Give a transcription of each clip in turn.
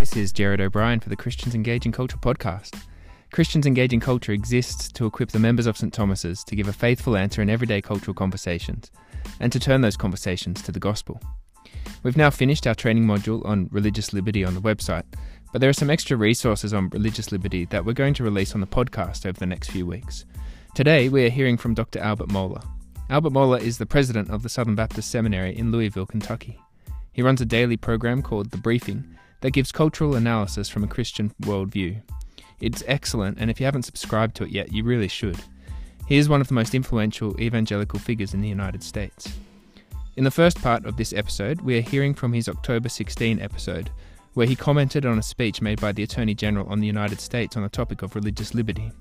This is Jared O'Brien for the Christians Engaging Culture podcast. Christians Engaging Culture exists to equip the members of St. Thomas's to give a faithful answer in everyday cultural conversations and to turn those conversations to the gospel. We've now finished our training module on religious liberty on the website, but there are some extra resources on religious liberty that we're going to release on the podcast over the next few weeks. Today, we are hearing from Dr. Albert Mohler. Albert Mohler is the president of the Southern Baptist Seminary in Louisville, Kentucky. He runs a daily program called The Briefing that gives cultural analysis from a Christian worldview. It's excellent, and if you haven't subscribed to it yet, you really should. He is one of the most influential evangelical figures in the United States. In the first part of this episode, we are hearing from his October 16 episode, where he commented on a speech made by the Attorney General on the United States on the topic of religious liberty.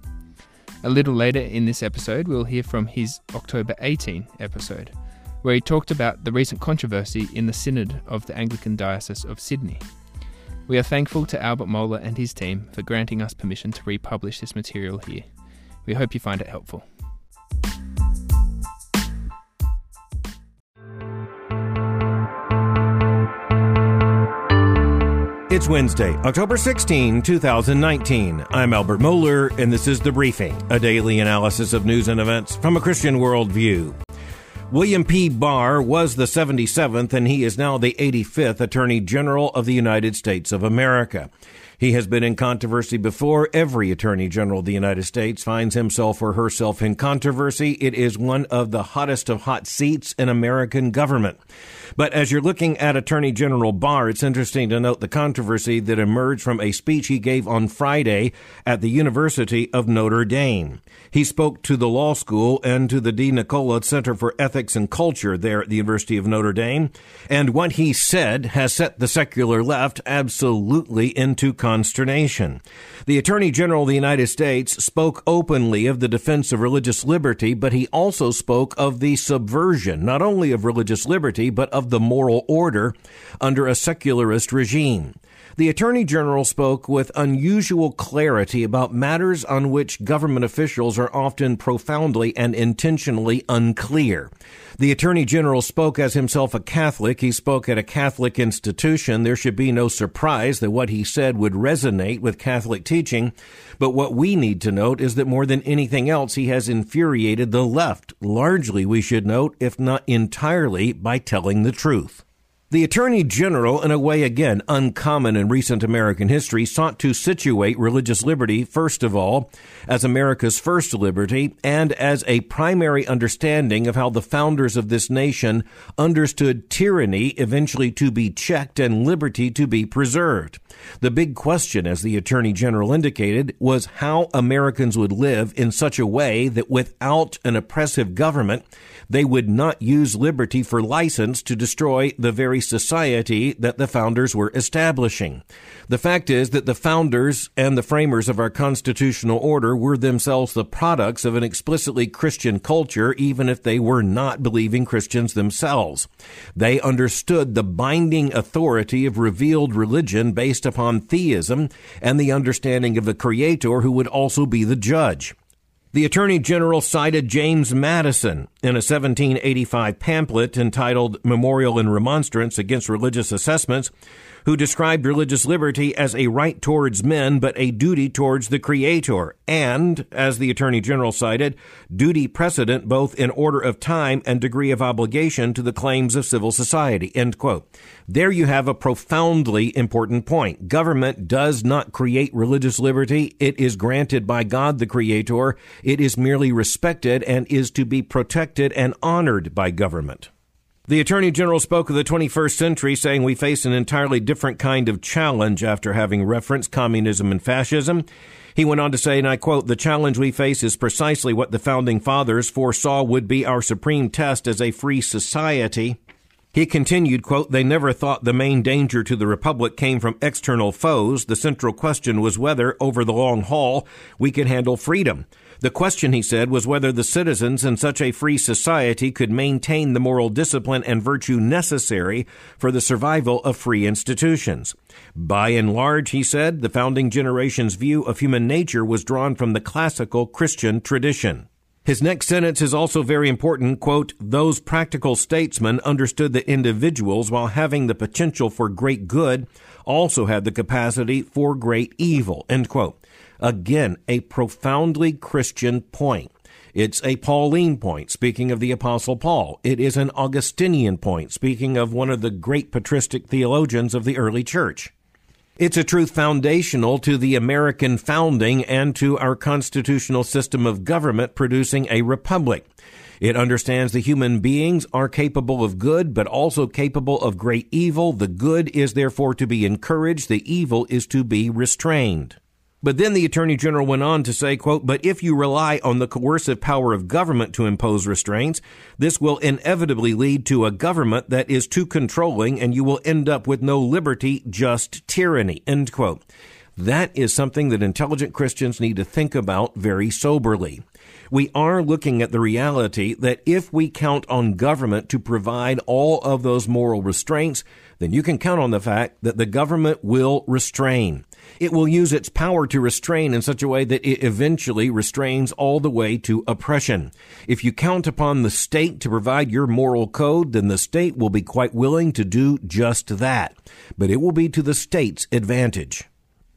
A little later in this episode, we'll hear from his October 18 episode, where he talked about the recent controversy in the Synod of the Anglican Diocese of Sydney. We are thankful to Albert Mohler and his team for granting us permission to republish this material here. We hope you find it helpful. It's Wednesday, October 16, 2019. I'm Albert Mohler, and this is The Briefing, a daily analysis of news and events from a Christian worldview. William P. Barr was the 77th, and he is now the 85th Attorney General of the United States of America. He has been in controversy before. Every Attorney General of the United States finds himself or herself in controversy. It is one of the hottest of hot seats in American government. But as you're looking at Attorney General Barr, it's interesting to note the controversy that emerged from a speech he gave on Friday at the University of Notre Dame. He spoke to the law school and to the De Nicola Center for Ethics and Culture there at the University of Notre Dame. And what he said has set the secular left absolutely into consternation. The Attorney General of the United States spoke openly of the defense of religious liberty, but he also spoke of the subversion, not only of religious liberty, but of the moral order under a secularist regime. The Attorney General spoke with unusual clarity about matters on which government officials are often profoundly and intentionally unclear. The Attorney General spoke as himself a Catholic. He spoke at a Catholic institution. There should be no surprise that what he said would resonate with Catholic teaching. But what we need to note is that more than anything else, he has infuriated the left, largely, we should note, if not entirely, by telling the truth. The Attorney General, in a way, again, uncommon in recent American history, sought to situate religious liberty, first of all, as America's first liberty and as a primary understanding of how the founders of this nation understood tyranny eventually to be checked and liberty to be preserved. The big question, as the Attorney General indicated, was how Americans would live in such a way that without an oppressive government, they would not use liberty for license to destroy the very society that the founders were establishing. The fact is that the founders and the framers of our constitutional order were themselves the products of an explicitly Christian culture, even if they were not believing Christians themselves. They understood the binding authority of revealed religion based upon theism and the understanding of the Creator who would also be the judge. The Attorney General cited James Madison in a 1785 pamphlet entitled Memorial and Remonstrance Against Religious Assessments, who described religious liberty as a right towards men, but a duty towards the Creator, and, as the Attorney General cited, duty precedent both in order of time and degree of obligation to the claims of civil society, end quote. There you have a profoundly important point. Government does not create religious liberty. It is granted by God the Creator. It is merely respected and is to be protected and honored by government. The Attorney General spoke of the 21st century, saying we face an entirely different kind of challenge after having referenced communism and fascism. He went on to say, and I quote, "The challenge we face is precisely what the Founding Fathers foresaw would be our supreme test as a free society." He continued, quote, "They never thought the main danger to the Republic came from external foes. The central question was whether, over the long haul, we could handle freedom. The question," he said, "was whether the citizens in such a free society could maintain the moral discipline and virtue necessary for the survival of free institutions. By and large," he said, "the founding generation's view of human nature was drawn from the classical Christian tradition." His next sentence is also very important, quote, "Those practical statesmen understood that individuals, while having the potential for great good, also had the capacity for great evil, end quote. Again, a profoundly Christian point. It's a Pauline point, speaking of the Apostle Paul. It is an Augustinian point, speaking of one of the great patristic theologians of the early church. It's a truth foundational to the American founding and to our constitutional system of government producing a republic. It understands that human beings are capable of good, but also capable of great evil. The good is therefore to be encouraged. The evil is to be restrained. But then the Attorney General went on to say, quote, but if you rely on the coercive power of government to impose restraints, this will inevitably lead to a government that is too controlling, and you will end up with no liberty, just tyranny, end quote. That is something that intelligent Christians need to think about very soberly. We are looking at the reality that if we count on government to provide all of those moral restraints, then you can count on the fact that the government will restrain. It will use its power to restrain in such a way that it eventually restrains all the way to oppression. If you count upon the state to provide your moral code, then the state will be quite willing to do just that. But it will be to the state's advantage.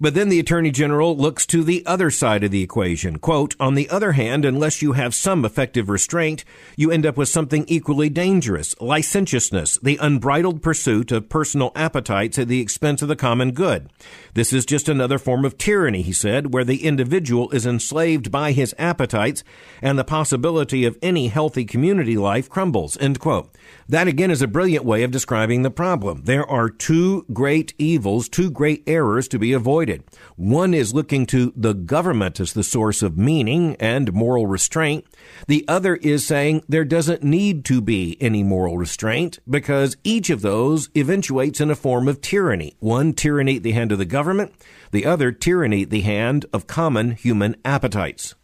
But then the Attorney General looks to the other side of the equation. Quote, on the other hand, unless you have some effective restraint, you end up with something equally dangerous, licentiousness, the unbridled pursuit of personal appetites at the expense of the common good. This is just another form of tyranny, he said, where the individual is enslaved by his appetites and the possibility of any healthy community life crumbles, end quote. That, again, is a brilliant way of describing the problem. There are two great evils, two great errors to be avoided. One is looking to the government as the source of meaning and moral restraint. The other is saying there doesn't need to be any moral restraint because each of those eventuates in a form of tyranny. One, tyranny at the hand of the government. The other, tyranny at the hand of common human appetites.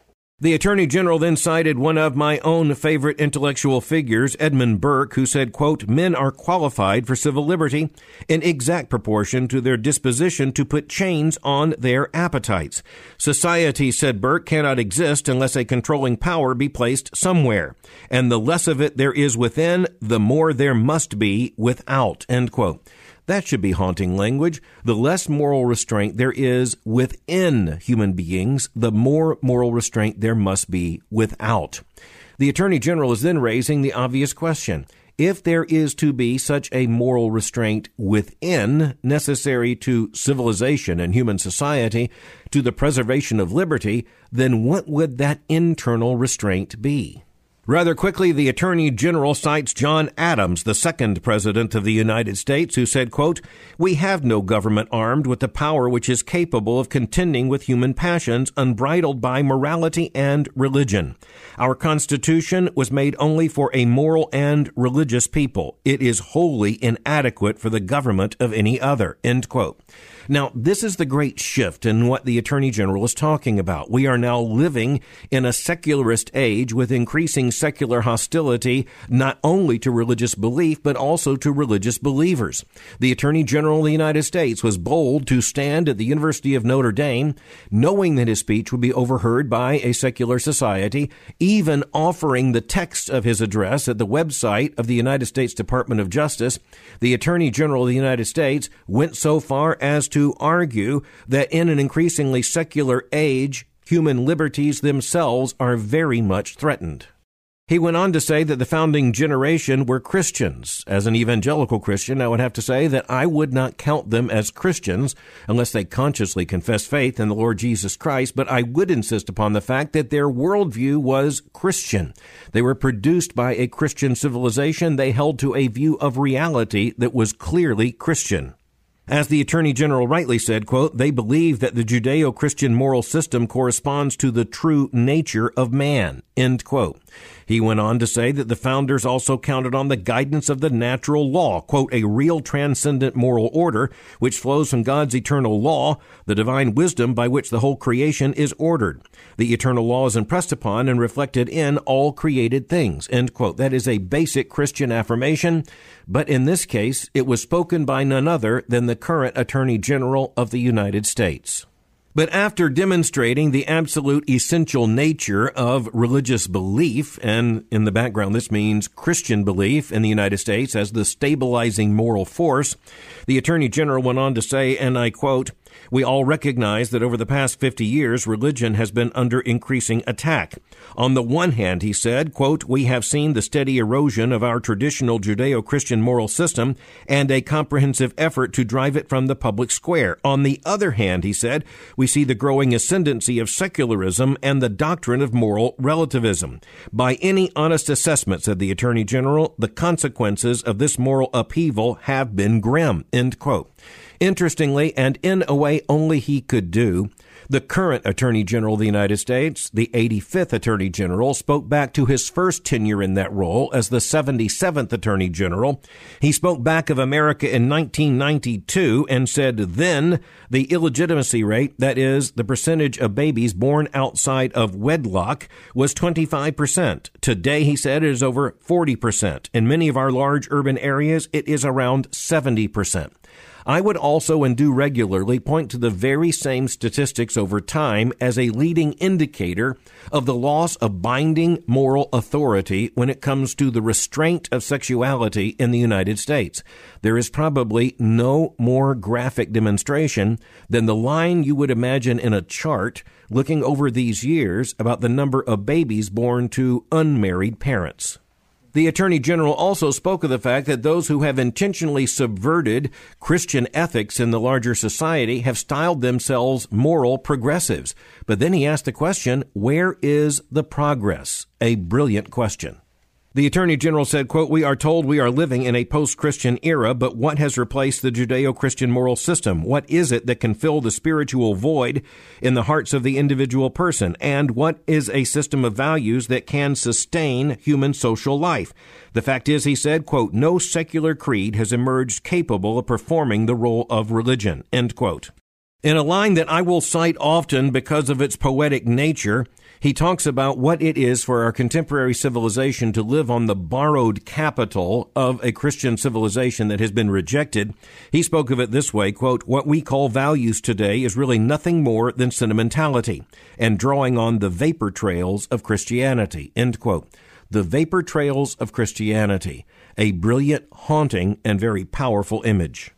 The Attorney General then cited one of my own favorite intellectual figures, Edmund Burke, who said, quote, men are qualified for civil liberty in exact proportion to their disposition to put chains on their appetites. Society, said Burke, cannot exist unless a controlling power be placed somewhere. And the less of it there is within, the more there must be without, end quote. That should be haunting language. The less moral restraint there is within human beings, the more moral restraint there must be without. The Attorney General is then raising the obvious question. If there is to be such a moral restraint within, necessary to civilization and human society, to the preservation of liberty, then what would that internal restraint be? Rather quickly, the Attorney General cites John Adams, the second President of the United States, who said, quote, we have no government armed with the power which is capable of contending with human passions unbridled by morality and religion. Our Constitution was made only for a moral and religious people. It is wholly inadequate for the government of any other, end quote. Now, this is the great shift in what the Attorney General is talking about. We are now living in a secularist age with increasing secular hostility, not only to religious belief, but also to religious believers. The Attorney General of the United States was bold to stand at the University of Notre Dame, knowing that his speech would be overheard by a secular society, even offering the text of his address at the website of the United States Department of Justice. The Attorney General of the United States went so far as to argue that in an increasingly secular age, human liberties themselves are very much threatened. He went on to say that the founding generation were Christians. As an evangelical Christian, I would have to say that I would not count them as Christians unless they consciously confessed faith in the Lord Jesus Christ, but I would insist upon the fact that their worldview was Christian. They were produced by a Christian civilization. They held to a view of reality that was clearly Christian. As the Attorney General rightly said, quote, they believe that the Judeo-Christian moral system corresponds to the true nature of man, end quote. He went on to say that the founders also counted on the guidance of the natural law, quote, a real transcendent moral order which flows from God's eternal law, the divine wisdom by which the whole creation is ordered. The eternal law is impressed upon and reflected in all created things, end quote. That is a basic Christian affirmation, but in this case, it was spoken by none other than the current Attorney General of the United States. But after demonstrating the absolute essential nature of religious belief, and in the background this means Christian belief in the United States as the stabilizing moral force, the Attorney General went on to say, and I quote, "We all recognize that over the past 50 years, religion has been under increasing attack. On the one hand," he said, quote, "we have seen the steady erosion of our traditional Judeo-Christian moral system and a comprehensive effort to drive it from the public square. On the other hand," he said, "we see the growing ascendancy of secularism and the doctrine of moral relativism. By any honest assessment," said the Attorney General, "the consequences of this moral upheaval have been grim," end quote. Interestingly, and in a way only he could do, the current Attorney General of the United States, the 85th Attorney General, spoke back to his first tenure in that role as the 77th Attorney General. He spoke back of America in 1992 and said then the illegitimacy rate, that is, the percentage of babies born outside of wedlock, was 25%. Today, he said, it is over 40%. In many of our large urban areas, it is around 70%. I would also and do regularly point to the very same statistics over time as a leading indicator of the loss of binding moral authority when it comes to the restraint of sexuality in the United States. There is probably no more graphic demonstration than the line you would imagine in a chart looking over these years about the number of babies born to unmarried parents. The Attorney General also spoke of the fact that those who have intentionally subverted Christian ethics in the larger society have styled themselves moral progressives. But then he asked the question, where is the progress? A brilliant question. The Attorney General said, quote, "We are told we are living in a post-Christian era, but what has replaced the Judeo-Christian moral system? What is it that can fill the spiritual void in the hearts of the individual person? And what is a system of values that can sustain human social life? The fact is," he said, quote, "no secular creed has emerged capable of performing the role of religion," end quote. In a line that I will cite often because of its poetic nature, he talks about what it is for our contemporary civilization to live on the borrowed capital of a Christian civilization that has been rejected. He spoke of it this way, quote, "What we call values today is really nothing more than sentimentality and drawing on the vapor trails of Christianity," end quote. The vapor trails of Christianity, a brilliant, haunting, and very powerful image.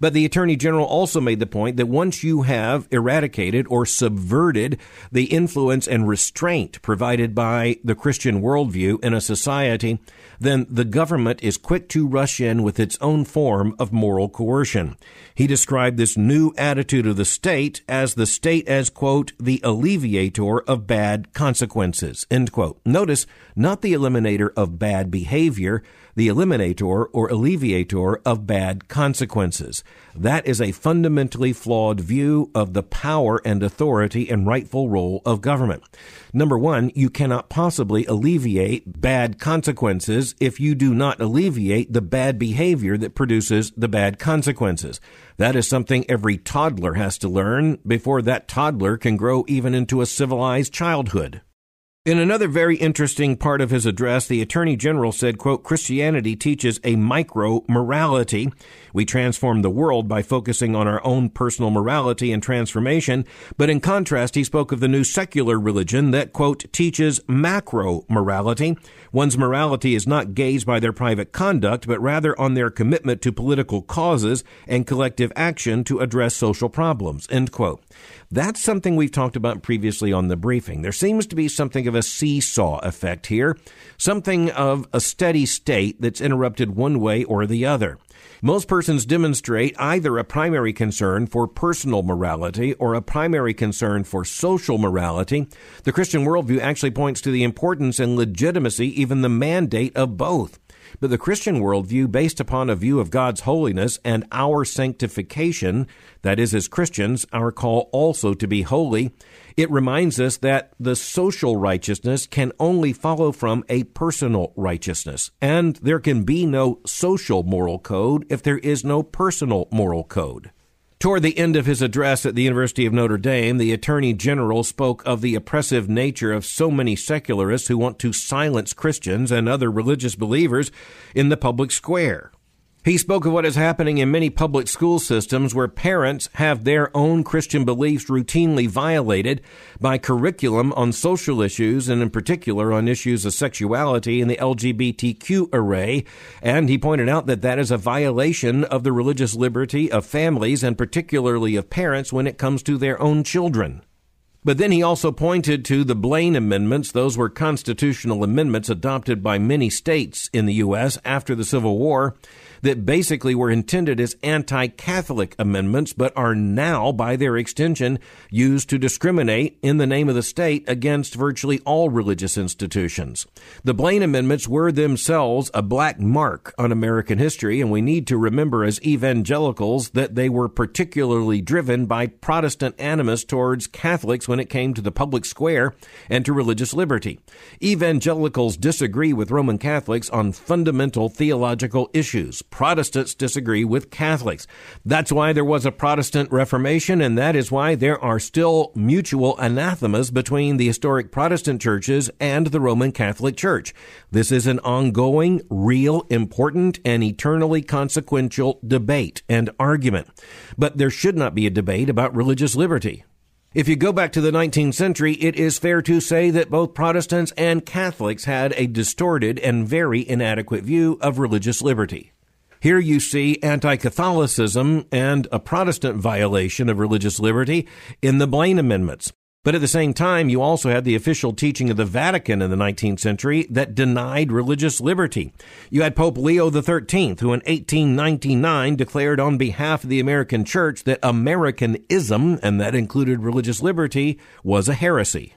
But the Attorney General also made the point that once you have eradicated or subverted the influence and restraint provided by the Christian worldview in a society, then the government is quick to rush in with its own form of moral coercion. He described this new attitude of the state as the state as, quote, "the alleviator of bad consequences," end quote. Notice, not the eliminator of bad behavior, the eliminator or alleviator of bad consequences. That is a fundamentally flawed view of the power and authority and rightful role of government. Number one, you cannot possibly alleviate bad consequences if you do not alleviate the bad behavior that produces the bad consequences. That is something every toddler has to learn before that toddler can grow even into a civilized childhood. In another very interesting part of his address, the Attorney General said, quote, "Christianity teaches a micro-morality. We transform the world by focusing on our own personal morality and transformation." But in contrast, he spoke of the new secular religion that, quote, "teaches macro-morality. One's morality is not gauged by their private conduct, but rather on their commitment to political causes and collective action to address social problems," end quote. That's something we've talked about previously on The Briefing. There seems to be something of a seesaw effect here, something of a steady state that's interrupted one way or the other. Most persons demonstrate either a primary concern for personal morality or a primary concern for social morality. The Christian worldview actually points to the importance and legitimacy, even the mandate of both. But the Christian worldview, based upon a view of God's holiness and our sanctification, that is, as Christians, our call also to be holy, it reminds us that the social righteousness can only follow from a personal righteousness, and there can be no social moral code if there is no personal moral code. Toward the end of his address at the University of Notre Dame, the Attorney General spoke of the oppressive nature of so many secularists who want to silence Christians and other religious believers in the public square. He spoke of what is happening in many public school systems where parents have their own Christian beliefs routinely violated by curriculum on social issues, and in particular on issues of sexuality and the LGBTQ array. And he pointed out that that is a violation of the religious liberty of families, and particularly of parents, when it comes to their own children. But then he also pointed to the Blaine Amendments. Those were constitutional amendments adopted by many states in the U.S. after the Civil War that basically were intended as anti-Catholic amendments, but are now, by their extension, used to discriminate in the name of the state against virtually all religious institutions. The Blaine Amendments were themselves a black mark on American history, and we need to remember as evangelicals that they were particularly driven by Protestant animus towards Catholics when it came to the public square and to religious liberty. Evangelicals disagree with Roman Catholics on fundamental theological issues. Protestants disagree with Catholics. That's why there was a Protestant Reformation, and that is why there are still mutual anathemas between the historic Protestant churches and the Roman Catholic Church. This is an ongoing, real, important, and eternally consequential debate and argument. But there should not be a debate about religious liberty. If you go back to the 19th century, it is fair to say that both Protestants and Catholics had a distorted and very inadequate view of religious liberty. Here you see anti-Catholicism and a Protestant violation of religious liberty in the Blaine Amendments. But at the same time, you also had the official teaching of the Vatican in the 19th century that denied religious liberty. You had Pope Leo XIII, who in 1899 declared on behalf of the American church that Americanism, and that included religious liberty, was a heresy.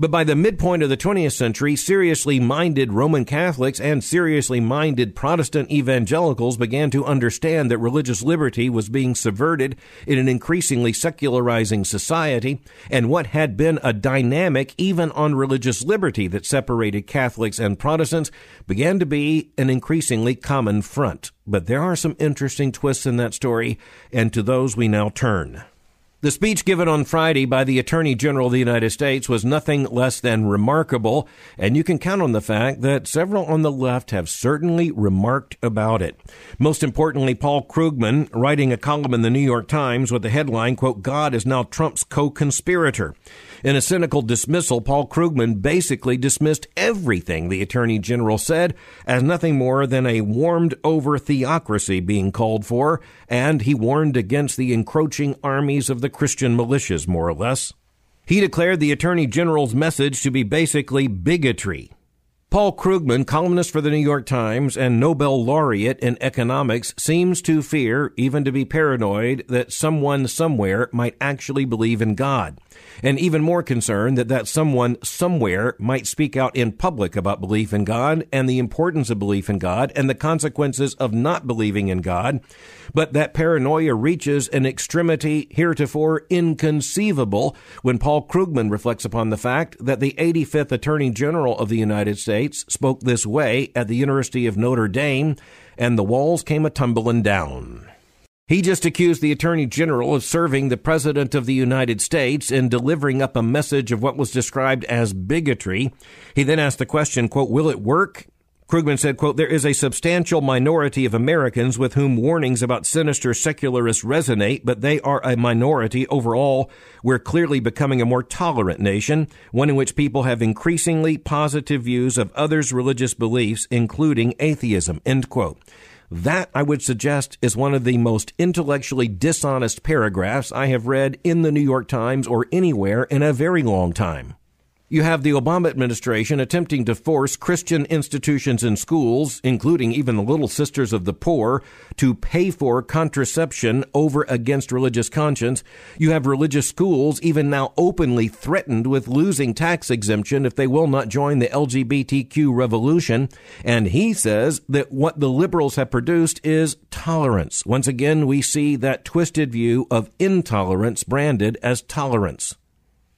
But by the midpoint of the 20th century, seriously minded Roman Catholics and seriously minded Protestant evangelicals began to understand that religious liberty was being subverted in an increasingly secularizing society, and what had been a dynamic even on religious liberty that separated Catholics and Protestants began to be an increasingly common front. But there are some interesting twists in that story, and to those we now turn. The speech given on Friday by the Attorney General of the United States was nothing less than remarkable, and you can count on the fact that several on the left have certainly remarked about it. Most importantly, Paul Krugman, writing a column in the New York Times with the headline, quote, "God is now Trump's co-conspirator." In a cynical dismissal, Paul Krugman basically dismissed everything the Attorney General said as nothing more than a warmed-over theocracy being called for, and he warned against the encroaching armies of the Christian militias, more or less. He declared the Attorney General's message to be basically bigotry. Paul Krugman, columnist for the New York Times and Nobel laureate in economics, seems to fear, even to be paranoid, that someone somewhere might actually believe in God, and even more concerned that that someone somewhere might speak out in public about belief in God and the importance of belief in God and the consequences of not believing in God, but that paranoia reaches an extremity heretofore inconceivable when Paul Krugman reflects upon the fact that the 85th Attorney General of the United States spoke this way at the University of Notre Dame, and the walls came a-tumbling down. He just accused the Attorney General of serving the President of the United States in delivering up a message of what was described as bigotry. He then asked the question, quote, "Will it work?" Krugman said, quote, "There is a substantial minority of Americans with whom warnings about sinister secularists resonate, but they are a minority overall. We're clearly becoming a more tolerant nation, one in which people have increasingly positive views of others' religious beliefs, including atheism," end quote. That, I would suggest, is one of the most intellectually dishonest paragraphs I have read in the New York Times or anywhere in a very long time. You have the Obama administration attempting to force Christian institutions and schools, including even the Little Sisters of the Poor, to pay for contraception over against religious conscience. You have religious schools even now openly threatened with losing tax exemption if they will not join the LGBTQ revolution. And he says that what the liberals have produced is tolerance. Once again, we see that twisted view of intolerance branded as tolerance.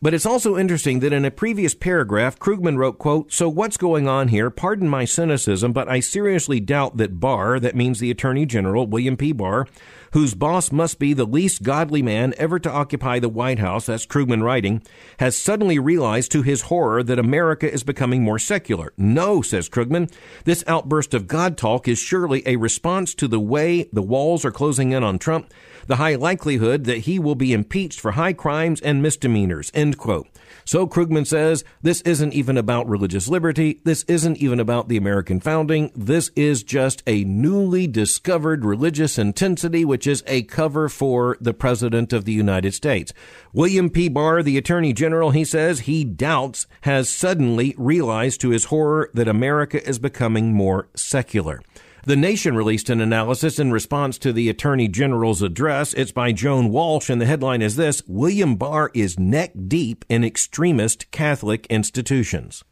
But it's also interesting that in a previous paragraph, Krugman wrote, quote, "So what's going on here? Pardon my cynicism, but I seriously doubt that Barr, that means the Attorney General, William P. Barr, whose boss must be the least godly man ever to occupy the White House," that's Krugman writing, "has suddenly realized to his horror that America is becoming more secular. No," says Krugman, "this outburst of God talk is surely a response to the way the walls are closing in on Trump, the high likelihood that he will be impeached for high crimes and misdemeanors," end quote. So Krugman says, this isn't even about religious liberty. This isn't even about the American founding. This is just a newly discovered religious intensity, which is a cover for the President of the United States. William P. Barr, the Attorney General, he says he doubts, has suddenly realized to his horror that America is becoming more secular. The Nation released an analysis in response to the Attorney General's address. It's by Joan Walsh, and the headline is this: William Barr is neck deep in extremist Catholic institutions.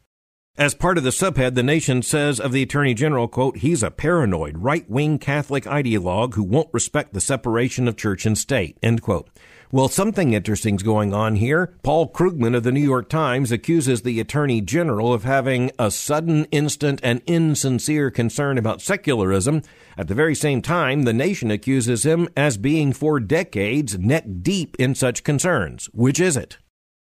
As part of the subhead, The Nation says of the Attorney General, quote, "He's a paranoid right-wing Catholic ideologue who won't respect the separation of church and state," end quote. Well, something interesting's going on here. Paul Krugman of the New York Times accuses the Attorney General of having a sudden, instant, and insincere concern about secularism. At the very same time, The Nation accuses him as being for decades neck deep in such concerns. Which is it?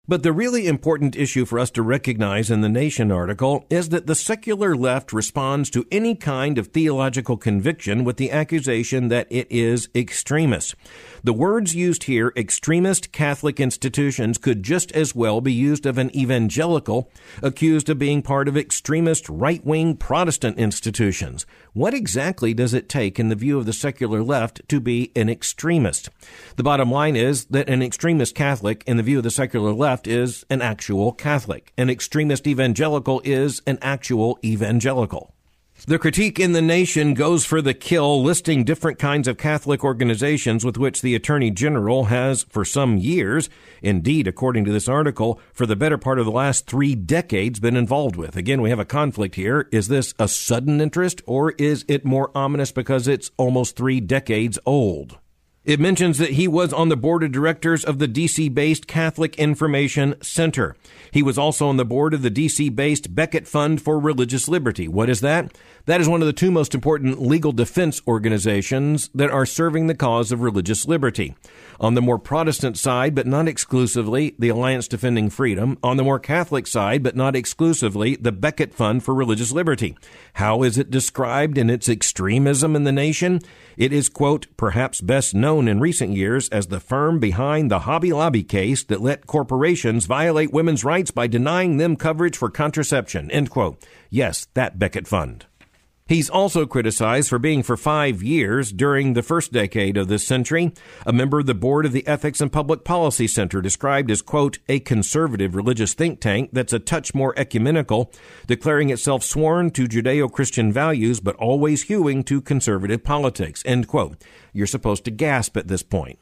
But the really important issue for us to recognize in the Nation article is that the secular left responds to any kind of theological conviction with the accusation that it is extremist. The words used here, extremist Catholic institutions, could just as well be used of an evangelical accused of being part of extremist right-wing Protestant institutions. What exactly does it take in the view of the secular left to be an extremist? The bottom line is that an extremist Catholic in the view of the secular left is an actual Catholic. An extremist evangelical is an actual evangelical. The critique in The Nation goes for the kill, listing different kinds of Catholic organizations with which the Attorney General has, for some years, indeed, according to this article, for the better part of the last 3 decades, been involved with. Again, we have a conflict here. Is this a sudden interest, or is it more ominous because it's almost 3 decades old? It mentions that he was on the board of directors of the D.C.-based Catholic Information Center. He was also on the board of the D.C.-based Becket Fund for Religious Liberty. What is that? That is one of the 2 most important legal defense organizations that are serving the cause of religious liberty. On the more Protestant side, but not exclusively, the Alliance Defending Freedom. On the more Catholic side, but not exclusively, the Becket Fund for Religious Liberty. How is it described in its extremism in the Nation? It is, quote, "perhaps best known in recent years as the firm behind the Hobby Lobby case that let corporations violate women's rights by denying them coverage for contraception," end quote. Yes, that Becket Fund. He's also criticized for being for 5 years during the first decade of this century a member of the board of the Ethics and Public Policy Center, described as, quote, "a conservative religious think tank that's a touch more ecumenical, declaring itself sworn to Judeo-Christian values but always hewing to conservative politics," end quote. You're supposed to gasp at this point.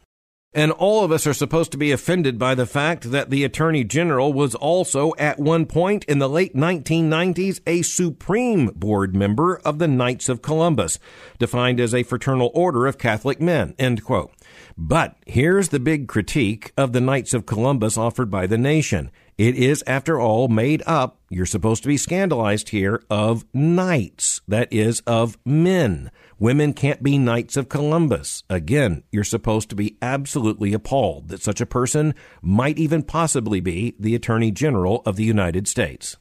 And all of us are supposed to be offended by the fact that the Attorney General was also, at one point in the late 1990s, a Supreme Board member of the Knights of Columbus, defined as a fraternal order of Catholic men, end quote. But here's the big critique of the Knights of Columbus offered by the Nation. It is, after all, made up, you're supposed to be scandalized here, of knights, that is, of men. Women can't be Knights of Columbus. Again, you're supposed to be absolutely appalled that such a person might even possibly be the Attorney General of the United States.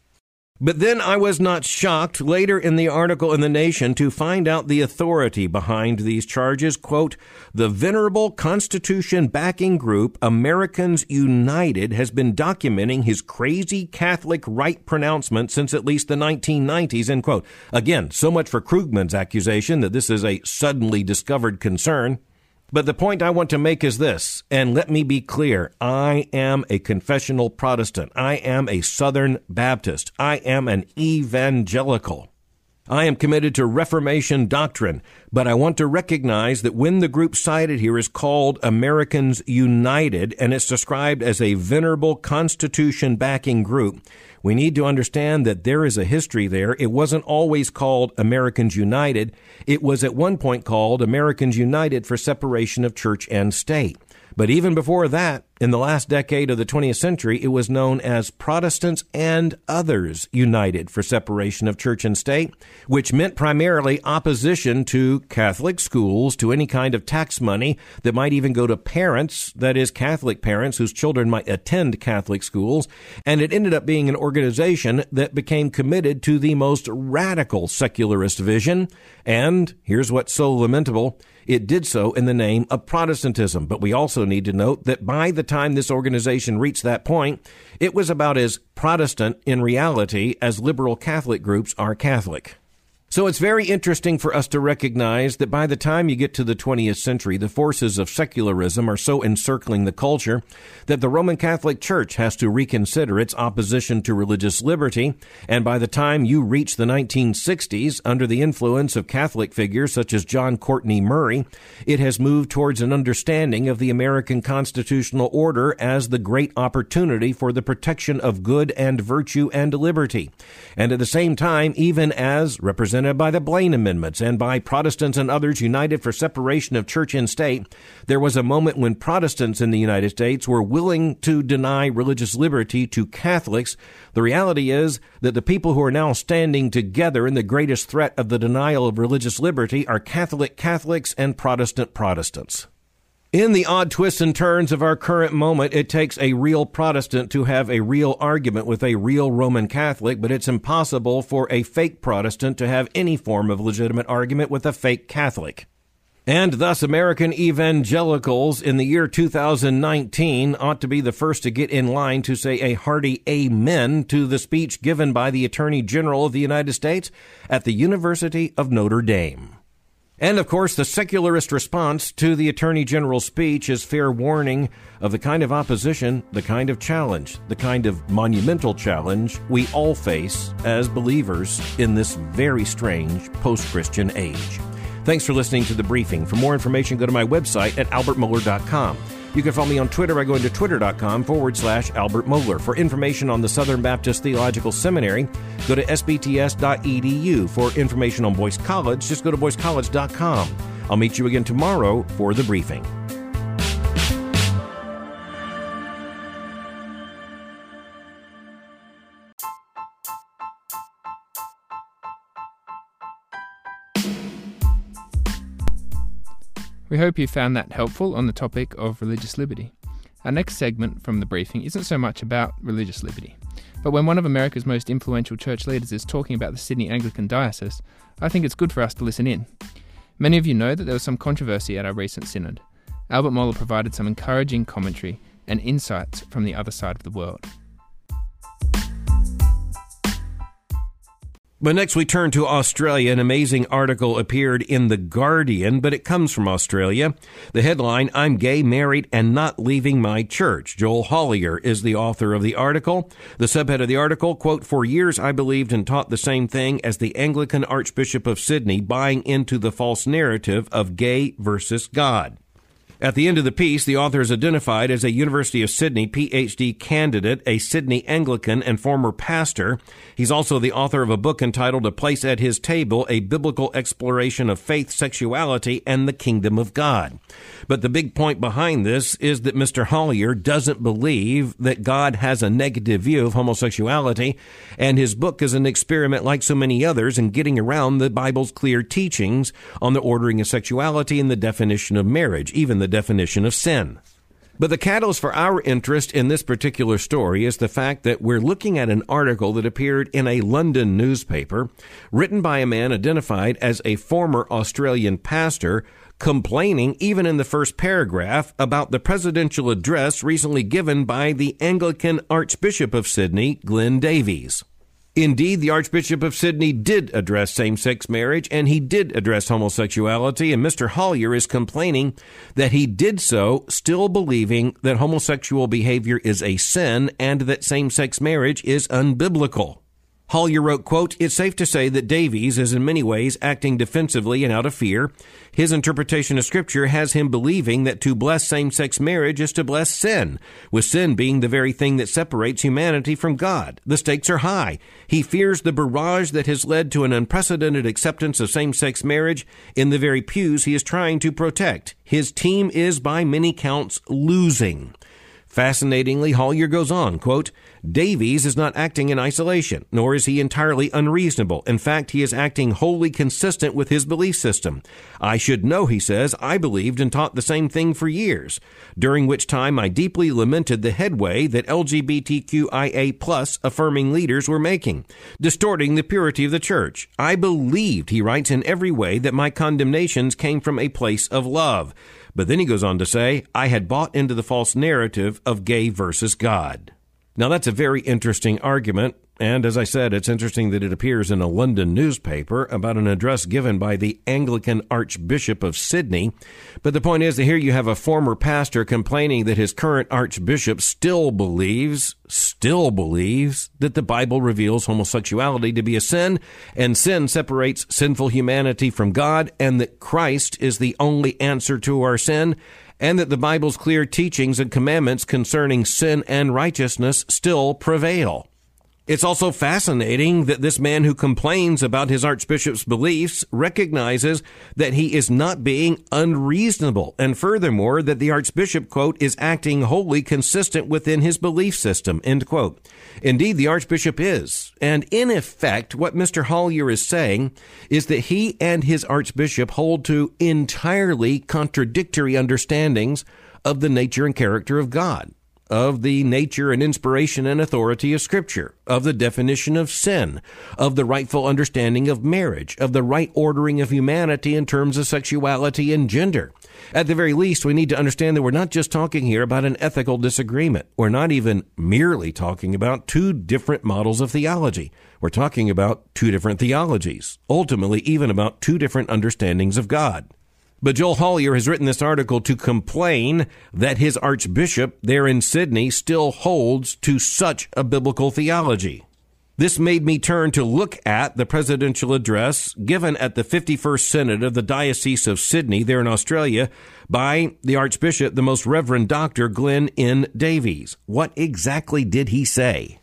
But then I was not shocked later in the article in The Nation to find out the authority behind these charges. Quote, "The venerable Constitution-backing group Americans United has been documenting his crazy Catholic right pronouncement since at least the 1990s, end quote. Again, so much for Krugman's accusation that this is a suddenly discovered concern. But the point I want to make is this, and let me be clear, I am a confessional Protestant. I am a Southern Baptist. I am an evangelical. I am committed to Reformation doctrine, but I want to recognize that when the group cited here is called Americans United and it's described as a venerable Constitution-backing group, we need to understand that there is a history there. It wasn't always called Americans United. It was at one point called Americans United for Separation of Church and State. But even before that, in the last decade of the 20th century, it was known as Protestants and Others United for Separation of Church and State, which meant primarily opposition to Catholic schools, to any kind of tax money that might even go to parents, that is, Catholic parents whose children might attend Catholic schools. And it ended up being an organization that became committed to the most radical secularist vision. And here's what's so lamentable. It did so in the name of Protestantism. But we also need to note that by the time this organization reached that point, it was about as Protestant in reality as liberal Catholic groups are Catholic. So it's very interesting for us to recognize that by the time you get to the 20th century, the forces of secularism are so encircling the culture that the Roman Catholic Church has to reconsider its opposition to religious liberty. And by the time you reach the 1960s, under the influence of Catholic figures such as John Courtney Murray, it has moved towards an understanding of the American constitutional order as the great opportunity for the protection of good and virtue and liberty. And at the same time, even as represented by the Blaine Amendments and by Protestants and Others United for Separation of Church and State, there was a moment when Protestants in the United States were willing to deny religious liberty to Catholics. The reality is that the people who are now standing together in the greatest threat of the denial of religious liberty are Catholic Catholics and Protestant Protestants. In the odd twists and turns of our current moment, it takes a real Protestant to have a real argument with a real Roman Catholic, but it's impossible for a fake Protestant to have any form of legitimate argument with a fake Catholic. And thus, American evangelicals in the year 2019 ought to be the first to get in line to say a hearty amen to the speech given by the Attorney General of the United States at the University of Notre Dame. And, of course, the secularist response to the Attorney General's speech is fair warning of the kind of opposition, the kind of challenge, the kind of monumental challenge we all face as believers in this very strange post-Christian age. Thanks for listening to The Briefing. For more information, go to my website at albertmohler.com. You can follow me on Twitter by going to twitter.com/Albert Mohler. For information on the Southern Baptist Theological Seminary, go to sbts.edu. For information on Boyce College, just go to boycecollege.com. I'll meet you again tomorrow for The Briefing. We hope you found that helpful on the topic of religious liberty. Our next segment from The Briefing isn't so much about religious liberty, but when one of America's most influential church leaders is talking about the Sydney Anglican Diocese, I think it's good for us to listen in. Many of you know that there was some controversy at our recent synod. Albert Mohler provided some encouraging commentary and insights from the other side of the world. But next we turn to Australia. An amazing article appeared in The Guardian, but it comes from Australia. The headline, "I'm Gay, Married, and Not Leaving My Church." Joel Hollier is the author of the article. The subhead of the article, quote, "For years I believed and taught the same thing as the Anglican Archbishop of Sydney, buying into the false narrative of gay versus God." At the end of the piece, the author is identified as a University of Sydney PhD candidate, a Sydney Anglican and former pastor. He's also the author of a book entitled A Place at His Table, A Biblical Exploration of Faith, Sexuality, and the Kingdom of God. But the big point behind this is that Mr. Hollier doesn't believe that God has a negative view of homosexuality, and his book is an experiment like so many others in getting around the Bible's clear teachings on the ordering of sexuality and the definition of marriage, even the definition of sin. But the catalyst for our interest in this particular story is the fact that we're looking at an article that appeared in a London newspaper written by a man identified as a former Australian pastor, complaining even in the first paragraph about the presidential address recently given by the Anglican Archbishop of Sydney, Glenn Davies. Indeed, the Archbishop of Sydney did address same-sex marriage, and he did address homosexuality, and Mr. Hollier is complaining that he did so still believing that homosexual behavior is a sin and that same-sex marriage is unbiblical. Hollier wrote, quote, "It's safe to say that Davies is in many ways acting defensively and out of fear. His interpretation of Scripture has him believing that to bless same-sex marriage is to bless sin, with sin being the very thing that separates humanity from God. The stakes are high. He fears the barrage that has led to an unprecedented acceptance of same-sex marriage in the very pews he is trying to protect. His team is, by many counts, losing." Fascinatingly, Hollier goes on, quote, "Davies is not acting in isolation, nor is he entirely unreasonable. In fact, he is acting wholly consistent with his belief system. I should know," he says, "I believed and taught the same thing for years, during which time I deeply lamented the headway that LGBTQIA+ affirming leaders were making, distorting the purity of the church. I believed," he writes, "in every way that my condemnations came from a place of love." But then he goes on to say, "I had bought into the false narrative of gay versus God." Now, that's a very interesting argument. And as I said, it's interesting that it appears in a London newspaper about an address given by the Anglican Archbishop of Sydney. But the point is that here you have a former pastor complaining that his current archbishop still believes that the Bible reveals homosexuality to be a sin, and sin separates sinful humanity from God, and that Christ is the only answer to our sin, and that the Bible's clear teachings and commandments concerning sin and righteousness still prevail. It's also fascinating that this man who complains about his archbishop's beliefs recognizes that he is not being unreasonable, and furthermore, that the archbishop, quote, "is acting wholly consistent within his belief system," end quote. Indeed, the archbishop is. And in effect, what Mr. Hollier is saying is that he and his archbishop hold to entirely contradictory understandings of the nature and character of God, of the nature and inspiration and authority of Scripture, of the definition of sin, of the rightful understanding of marriage, of the right ordering of humanity in terms of sexuality and gender. At the very least, we need to understand that we're not just talking here about an ethical disagreement. We're not even merely talking about two different models of theology. We're talking about two different theologies, ultimately even about two different understandings of God. But Joel Hollier has written this article to complain that his archbishop there in Sydney still holds to such a biblical theology. This made me turn to look at the presidential address given at the 51st Synod of the Diocese of Sydney there in Australia by the Archbishop, the Most Reverend Dr. Glenn N. Davies. What exactly did he say?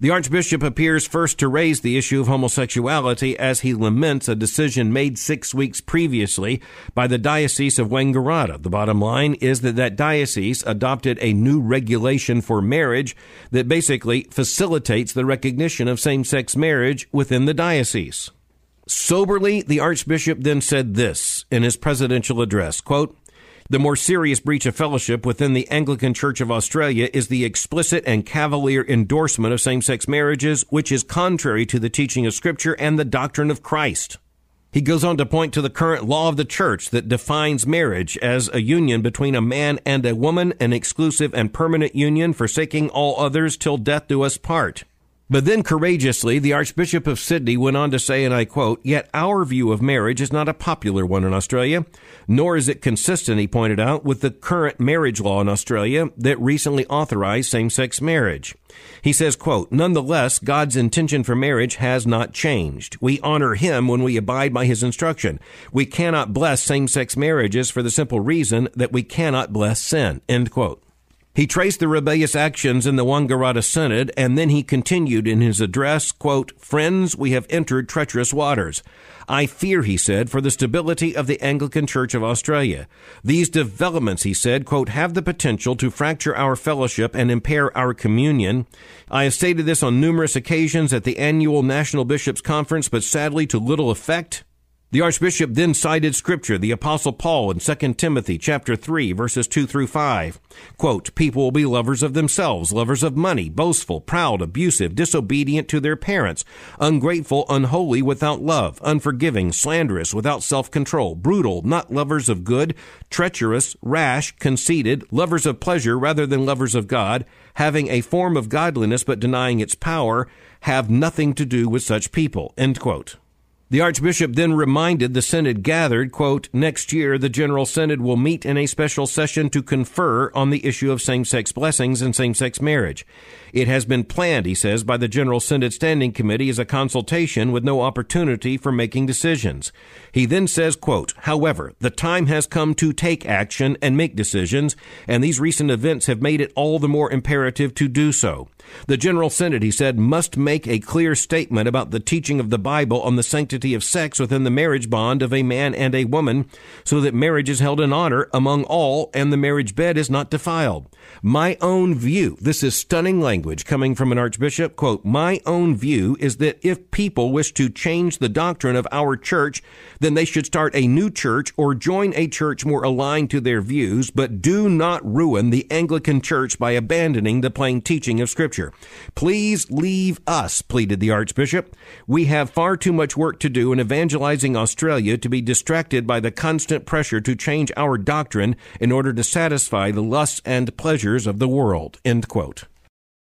The Archbishop appears first to raise the issue of homosexuality as he laments a decision made 6 weeks previously by the Diocese of Wangaratta. The bottom line is that diocese adopted a new regulation for marriage that basically facilitates the recognition of same-sex marriage within the diocese. Soberly, the Archbishop then said this in his presidential address, quote, "The more serious breach of fellowship within the Anglican Church of Australia is the explicit and cavalier endorsement of same-sex marriages, which is contrary to the teaching of Scripture and the doctrine of Christ." He goes on to point to the current law of the Church that defines marriage as a union between a man and a woman, an exclusive and permanent union, forsaking all others till death do us part. But then courageously, the Archbishop of Sydney went on to say, and I quote, "Yet our view of marriage is not a popular one in Australia, nor is it consistent," he pointed out, "with the current marriage law in Australia that recently authorized same-sex marriage." He says, quote, "Nonetheless, God's intention for marriage has not changed. We honor him when we abide by his instruction. We cannot bless same-sex marriages for the simple reason that we cannot bless sin," end quote. He traced the rebellious actions in the Wangaratta Synod, and then he continued in his address, quote, "Friends, we have entered treacherous waters. I fear," he said, "for the stability of the Anglican Church of Australia. These developments," he said, quote, "have the potential to fracture our fellowship and impair our communion. I have stated this on numerous occasions at the annual National Bishops' Conference, but sadly to little effect." The Archbishop then cited Scripture, the Apostle Paul in 2 Timothy chapter 3, verses 2 through 5. Quote, "People will be lovers of themselves, lovers of money, boastful, proud, abusive, disobedient to their parents, ungrateful, unholy, without love, unforgiving, slanderous, without self-control, brutal, not lovers of good, treacherous, rash, conceited, lovers of pleasure rather than lovers of God, having a form of godliness but denying its power, have nothing to do with such people." End quote. The Archbishop then reminded the Synod gathered, quote, "Next year, the General Synod will meet in a special session to confer on the issue of same-sex blessings and same-sex marriage. It has been planned," he says, "by the General Synod Standing Committee as a consultation with no opportunity for making decisions." He then says, quote, "However, the time has come to take action and make decisions, and these recent events have made it all the more imperative to do so. The General Synod," he said, "must make a clear statement about the teaching of the Bible on the sanctity of sex within the marriage bond of a man and a woman, so that marriage is held in honor among all and the marriage bed is not defiled. My own view," this is stunning language coming from an archbishop, quote, "My own view is that if people wish to change the doctrine of our church, then they should start a new church or join a church more aligned to their views, but do not ruin the Anglican Church by abandoning the plain teaching of Scripture. Please leave us," pleaded the archbishop. "We have far too much work to do in evangelizing Australia to be distracted by the constant pressure to change our doctrine in order to satisfy the lusts and pleasures of the world," end quote.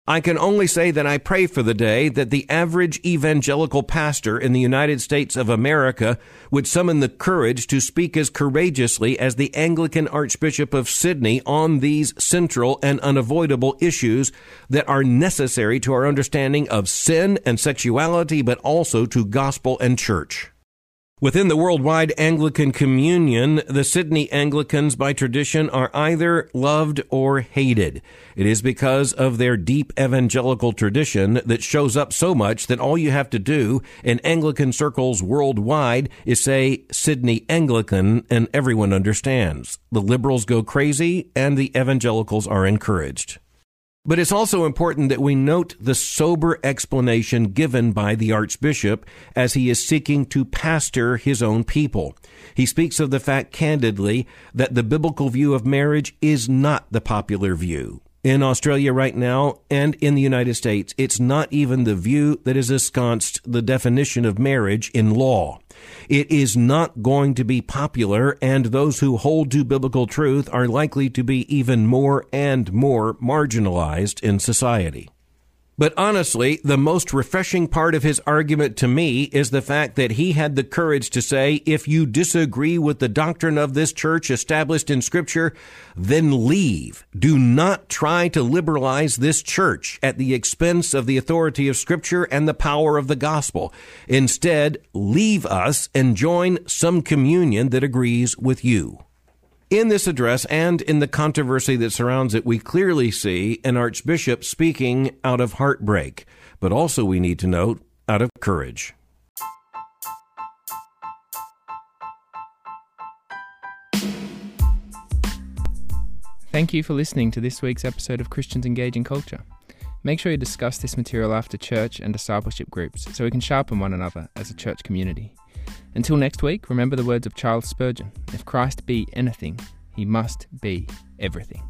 I can only say that I pray for the day that the average evangelical pastor in the United States of America would summon the courage to speak as courageously as the Anglican Archbishop of Sydney on these central and unavoidable issues that are necessary to our understanding of sin and sexuality, but also to gospel and church. Within the worldwide Anglican Communion, the Sydney Anglicans by tradition are either loved or hated. It is because of their deep evangelical tradition that shows up so much that all you have to do in Anglican circles worldwide is say Sydney Anglican and everyone understands. The liberals go crazy and the evangelicals are encouraged. But it's also important that we note the sober explanation given by the Archbishop as he is seeking to pastor his own people. He speaks of the fact candidly that the biblical view of marriage is not the popular view. In Australia right now and in the United States, it's not even the view that is ensconced the definition of marriage in law. It is not going to be popular, and those who hold to biblical truth are likely to be even more and more marginalized in society. But honestly, the most refreshing part of his argument to me is the fact that he had the courage to say, if you disagree with the doctrine of this church established in Scripture, then leave. Do not try to liberalize this church at the expense of the authority of Scripture and the power of the gospel. Instead, leave us and join some communion that agrees with you. In this address and in the controversy that surrounds it, we clearly see an archbishop speaking out of heartbreak, but also we need to note out of courage. Thank you for listening to this week's episode of Christians Engaging Culture. Make sure you discuss this material after church and discipleship groups so we can sharpen one another as a church community. Until next week, remember the words of Charles Spurgeon, "If Christ be anything, he must be everything."